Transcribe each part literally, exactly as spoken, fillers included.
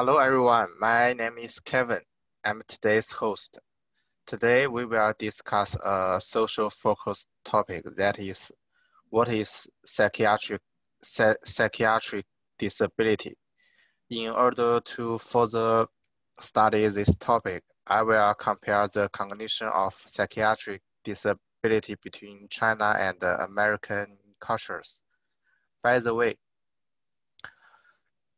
Hello everyone, my name is Kevin. I'm today's host. Today we will discuss a social focus topic that is, what is psychiatric, psychiatric disability? In order to further study this topic, I will compare the cognition of psychiatric disability between China and American cultures. By the way,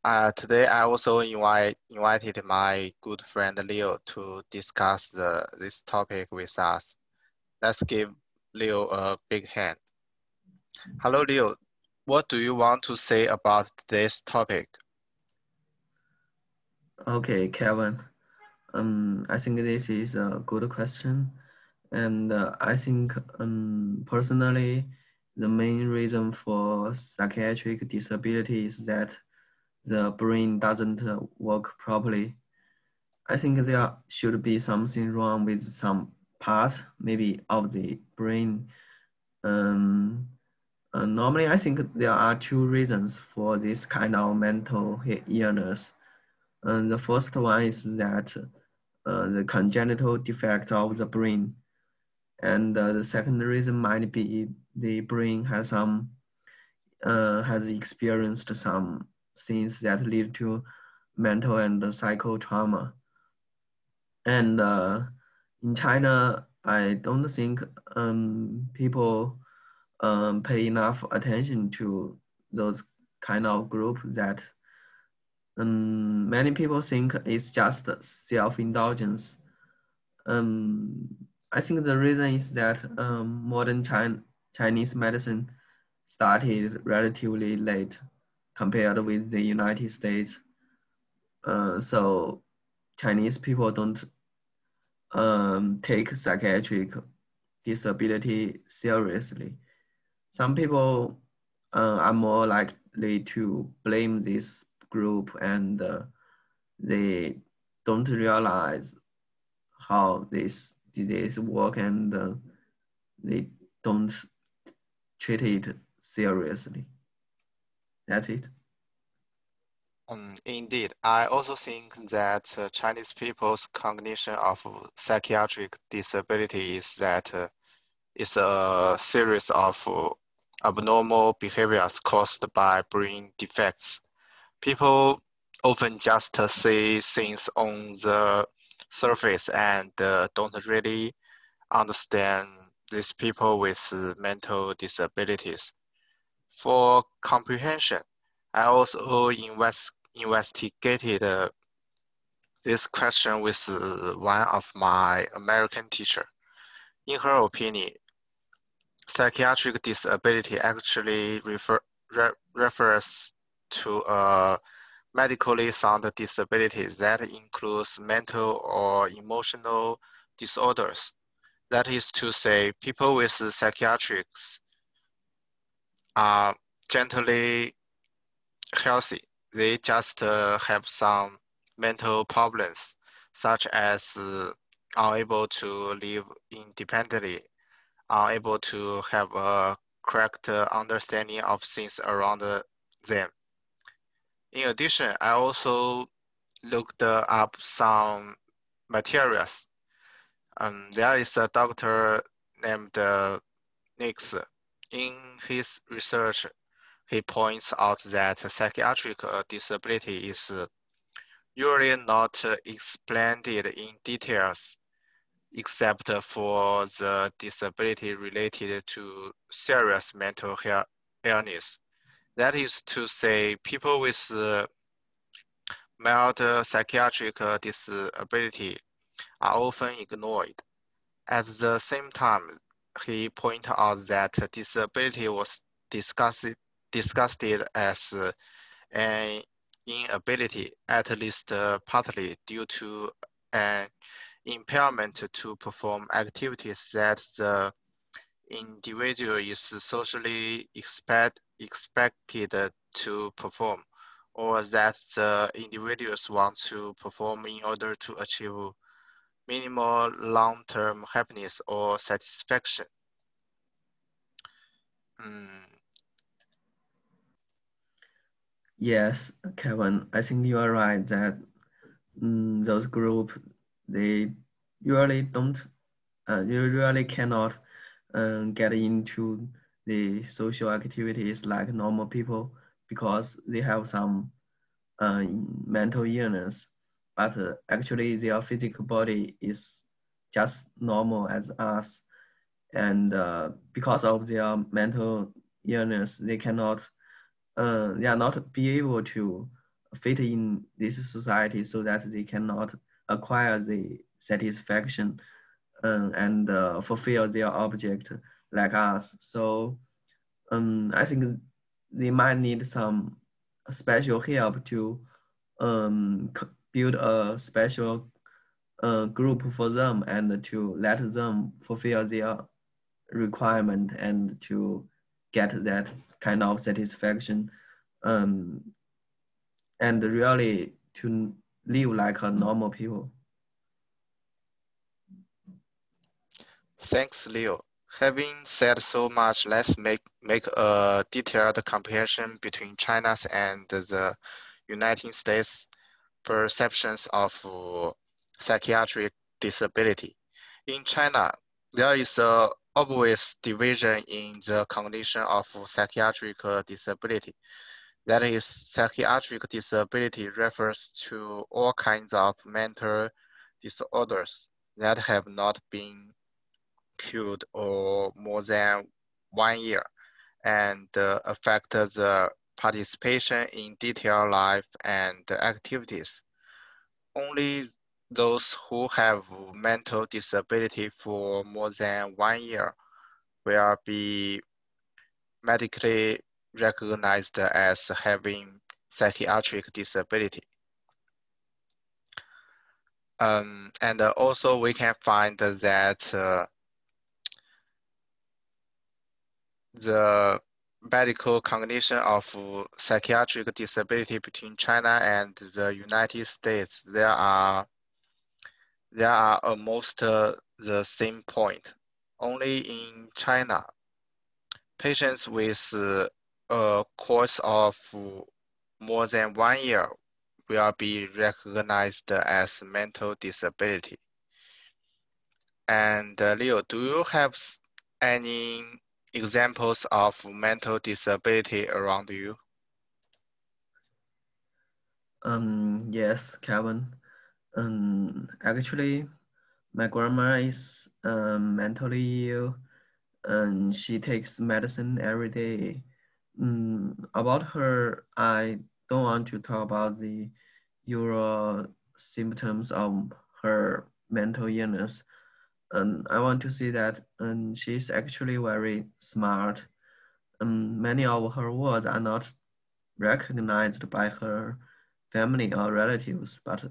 Uh, today, I also invite, invited my good friend Leo to discuss the, this topic with us. Let's give Leo a big hand. Hello, Leo. What do you want to say about this topic? Okay, Kevin. Um, I think this is a good question. And uh, I think um, personally, the main reason for psychiatric disability is that the brain doesn't work properly. I think there should be something wrong with some part, maybe of the brain. Um, uh, normally, I think there are two reasons for this kind of mental illness. And the first one is that uh, the congenital defect of the brain. And uh, the second reason might be the brain has some, uh, has experienced some things that lead to mental and psycho trauma. And uh, in China, I don't think um, people um, pay enough attention to those kind of group that um, many people think it's just self-indulgence. Um, I think the reason is that um, modern Chin- Chinese medicine started relatively late compared with the United States. Uh, so Chinese people don't um, take psychiatric disability seriously. Some people uh, are more likely to blame this group, and uh, they don't realize how this disease works, and uh, they don't treat it seriously. That's it. Um, indeed, I also think that uh, Chinese people's cognition of psychiatric disability is that uh, it's a series of uh, abnormal behaviors caused by brain defects. People often just uh, see things on the surface and uh, don't really understand these people with mental disabilities. For comprehension, I also invest, investigated uh, this question with uh, one of my American teacher. In her opinion, psychiatric disability actually refer, re, refers to a medically sound disability that includes mental or emotional disorders. That is to say, people with psychiatric are generally healthy. They just uh, have some mental problems, such as uh, unable to live independently, unable to have a correct uh, understanding of things around uh, them. In addition, I also looked uh, up some materials. Um, there is a doctor named uh, Nix. In his research, he points out that psychiatric disability is usually not explained in details, except for the disability related to serious mental illness. That is to say, people with mild psychiatric disability are often ignored. At the same time, he pointed out that disability was discussed, discussed as an inability, at least partly due to an impairment to perform activities that the individual is socially expect, expected to perform, or that the individuals want to perform in order to achieve minimal long-term happiness or satisfaction. Mm. Yes, Kevin, I think you are right that mm, those group, they usually don't, uh, usually cannot um, get into the social activities like normal people because they have some uh, mental illness, but uh, actually their physical body is just normal as us. And uh, because of their mental illness, they cannot, uh, they are not be able to fit in this society, so that they cannot acquire the satisfaction uh, and uh, fulfill their object like us. So um, I think they might need some special help to um, build a special uh, group for them and to let them fulfill their requirement and to get that kind of satisfaction, um, and really to live like a normal people. Thanks, Leo. Having said so much, let's make, make a detailed comparison between China's and the United States perceptions of psychiatric disability. In China, there is a obvious division in the condition of psychiatric disability. That is, psychiatric disability refers to all kinds of mental disorders that have not been cured or more than one year and uh, affect the participation in detailed life and activities. Only those who have mental disability for more than one year will be medically recognized as having psychiatric disability. Um, and also we can find that uh, the medical condition of psychiatric disability between China and the United States, there are There are almost uh, the same point. Only in China, patients with uh, a course of more than one year will be recognized as mental disability. And uh, Leo, do you have any examples of mental disability around you? Um, yes, Kevin. Um, actually, my grandma is um, mentally ill, and she takes medicine every day. Um, about her, I don't want to talk about the usual symptoms of her mental illness. And I want to say that um, she's actually very smart. Um, many of her words are not recognized by her family or relatives, but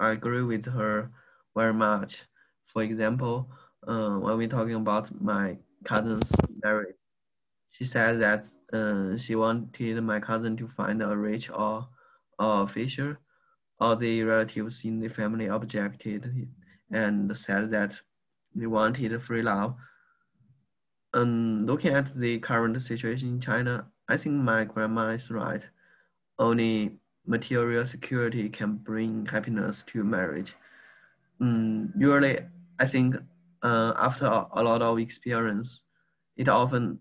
I agree with her very much. For example, uh, when we're talking about my cousin's marriage, she said that uh, she wanted my cousin to find a rich or or fisher. All the relatives in the family objected and said that they wanted free love. And looking at the current situation in China, I think my grandma is right. Only material security can bring happiness to marriage. Um, usually, I think uh, after a lot of experience, it often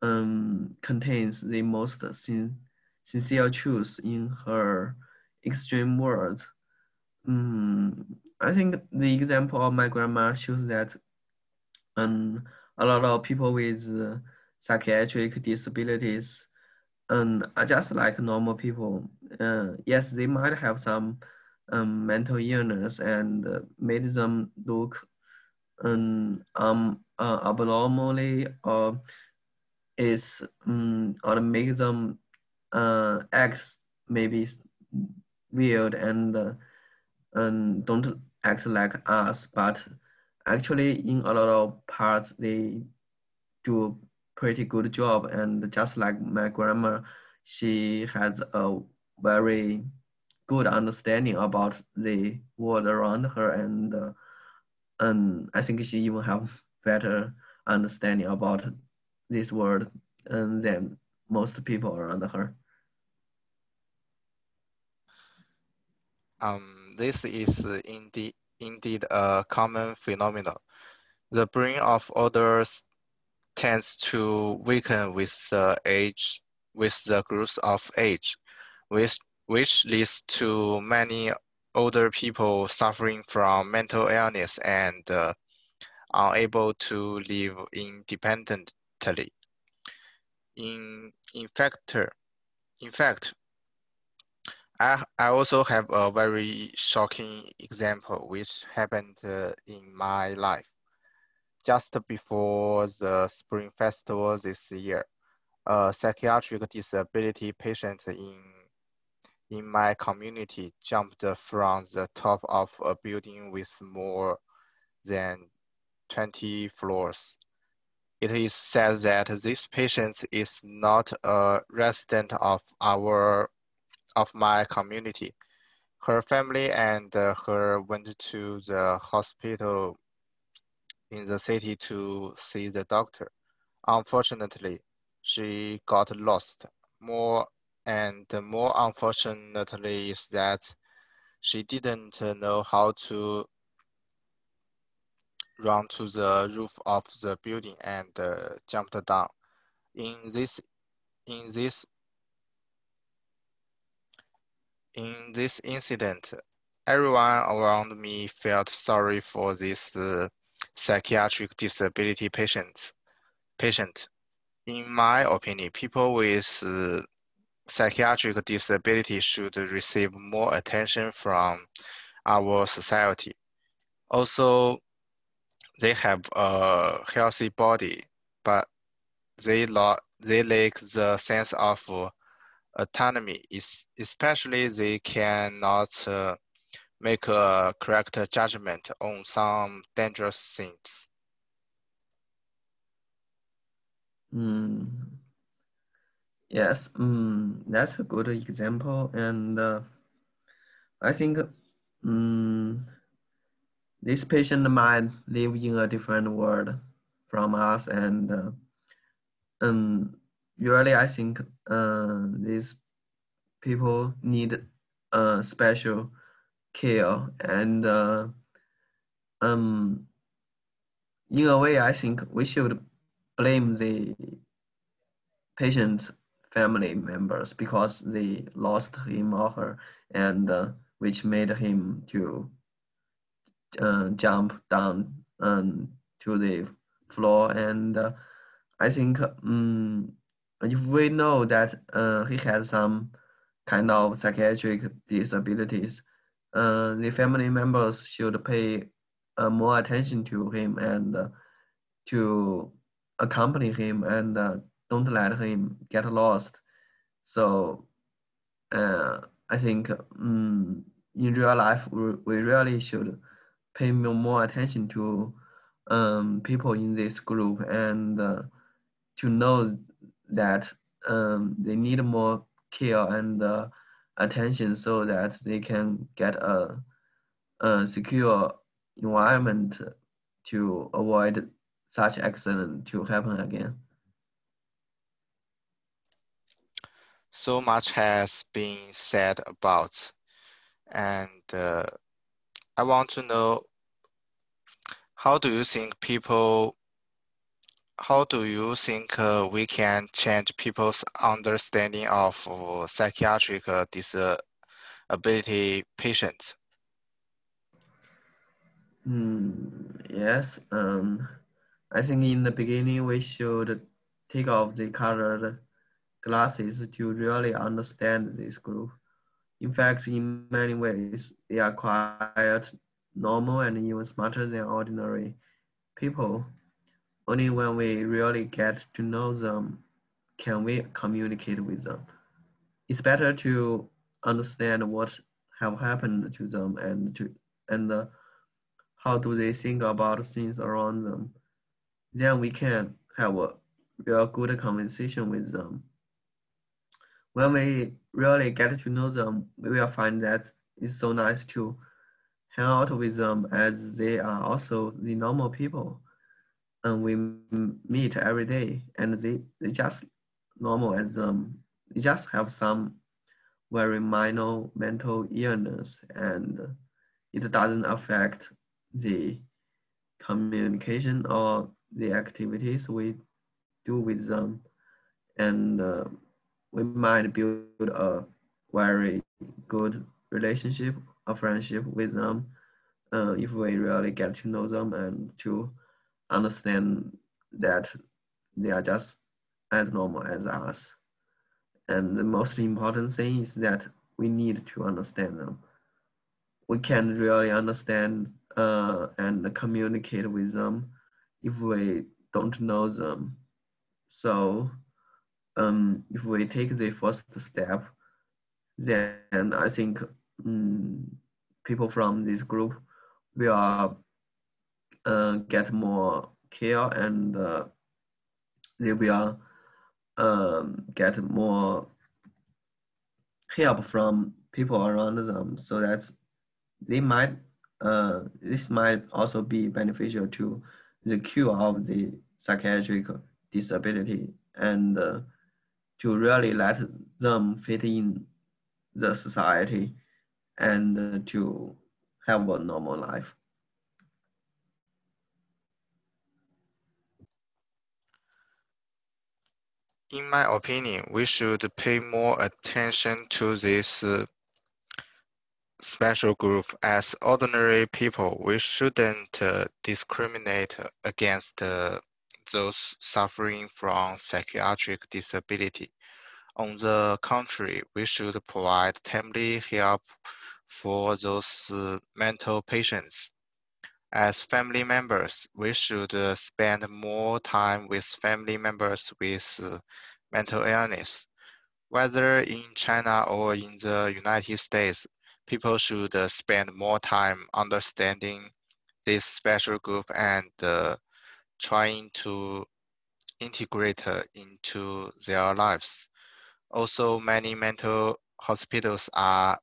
um, contains the most sin sincere truth in her extreme words. Um, I think the example of my grandma shows that um, a lot of people with uh, psychiatric disabilities Um, are just like normal people. Uh, yes, they might have some um, mental illness and uh, made them look um, um, uh, abnormally, or is um, or make them uh, act maybe weird and uh, um, don't act like us. But actually, in a lot of parts, they do pretty good job. And just like my grandma, she has a very good understanding about the world around her, and uh, and I think she even have better understanding about this world um, than most people around her. Um, This is indeed, indeed a common phenomenon. The brain of adults tends to weaken with the age, with the growth of age, which, which leads to many older people suffering from mental illness and uh, unable to live independently. In, in fact, in fact, I, I also have a very shocking example which happened uh, in my life. Just before the Spring Festival this year, a psychiatric disability patient in, in my community jumped from the top of a building with more than twenty floors. It is said that this patient is not a resident of our of my community. Her family and uh, her went to the hospital in the city to see the doctor. Unfortunately, she got lost. More and more unfortunately is that she didn't know how to run to the roof of the building and uh, jumped down. In this, in this In this incident, everyone around me felt sorry for this uh, psychiatric disability patient. Patient, in my opinion, people with uh, psychiatric disability should receive more attention from our society. Also, they have a healthy body, but they lack they lack the sense of Uh, autonomy, is especially they cannot uh, make a correct judgment on some dangerous things. Mm. Yes, mm, that's a good example, and uh, I think mm, this patient might live in a different world from us, and uh, um. Usually, I think uh, these people need uh, special care, and uh, um, in a way, I think we should blame the patient's family members because they lost him or her, and uh, which made him to uh, jump down um, to the floor. And uh, I think um, if we know that uh, he has some kind of psychiatric disabilities, uh, the family members should pay uh, more attention to him and uh, to accompany him and uh, don't let him get lost. So uh, I think um, in real life, we, we really should pay more attention to um, people in this group and uh, to know that um, they need more care and uh, attention so that they can get a, a secure environment to avoid such accident to happen again. So much has been said about, and uh, I want to know, how do you think people How do you think uh, we can change people's understanding of uh, psychiatric uh, disability patients? Mm, yes, um, I think in the beginning we should take off the colored glasses to really understand this group. In fact, in many ways, they are quite normal and even smarter than ordinary people. Only when we really get to know them can we communicate with them. It's better to understand what have happened to them and to and uh, how do they think about things around them. Then we can have a real good conversation with them. When we really get to know them, we will find that it's so nice to hang out with them as they are also the normal people. And we meet every day, and they they just normal as um they just have some very minor mental illness, and it doesn't affect the communication or the activities we do with them. And uh, we might build a very good relationship or friendship with them uh, if we really get to know them and to understand that they are just as normal as us. And the most important thing is that we need to understand them. We can really understand uh, and communicate with them if we don't know them. So um, if we take the first step, then I think um, people from this group will uh, get more care, and uh, they will um, get more help from people around them, so that they might, uh, this might also be beneficial to the cure of the psychiatric disability, and uh, to really let them fit in the society and uh, to have a normal life. In my opinion, we should pay more attention to this uh, special group. As ordinary people, we shouldn't uh, discriminate against uh, those suffering from psychiatric disability. On the contrary, we should provide timely help for those uh, mental patients. As family members, we should uh, spend more time with family members with uh, mental illness. Whether in China or in the United States, people should uh, spend more time understanding this special group and uh, trying to integrate uh, into their lives. Also, many mental hospitals are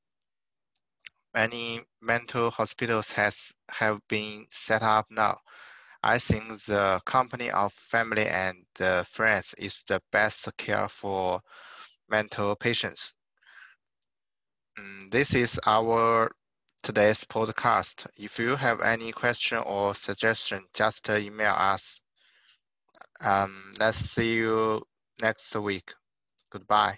many mental hospitals has have been set up now. I think the company of family and uh, friends is the best care for mental patients. Mm, this is our today's podcast. If you have any question or suggestion, just email us. Um, let's see you next week. Goodbye.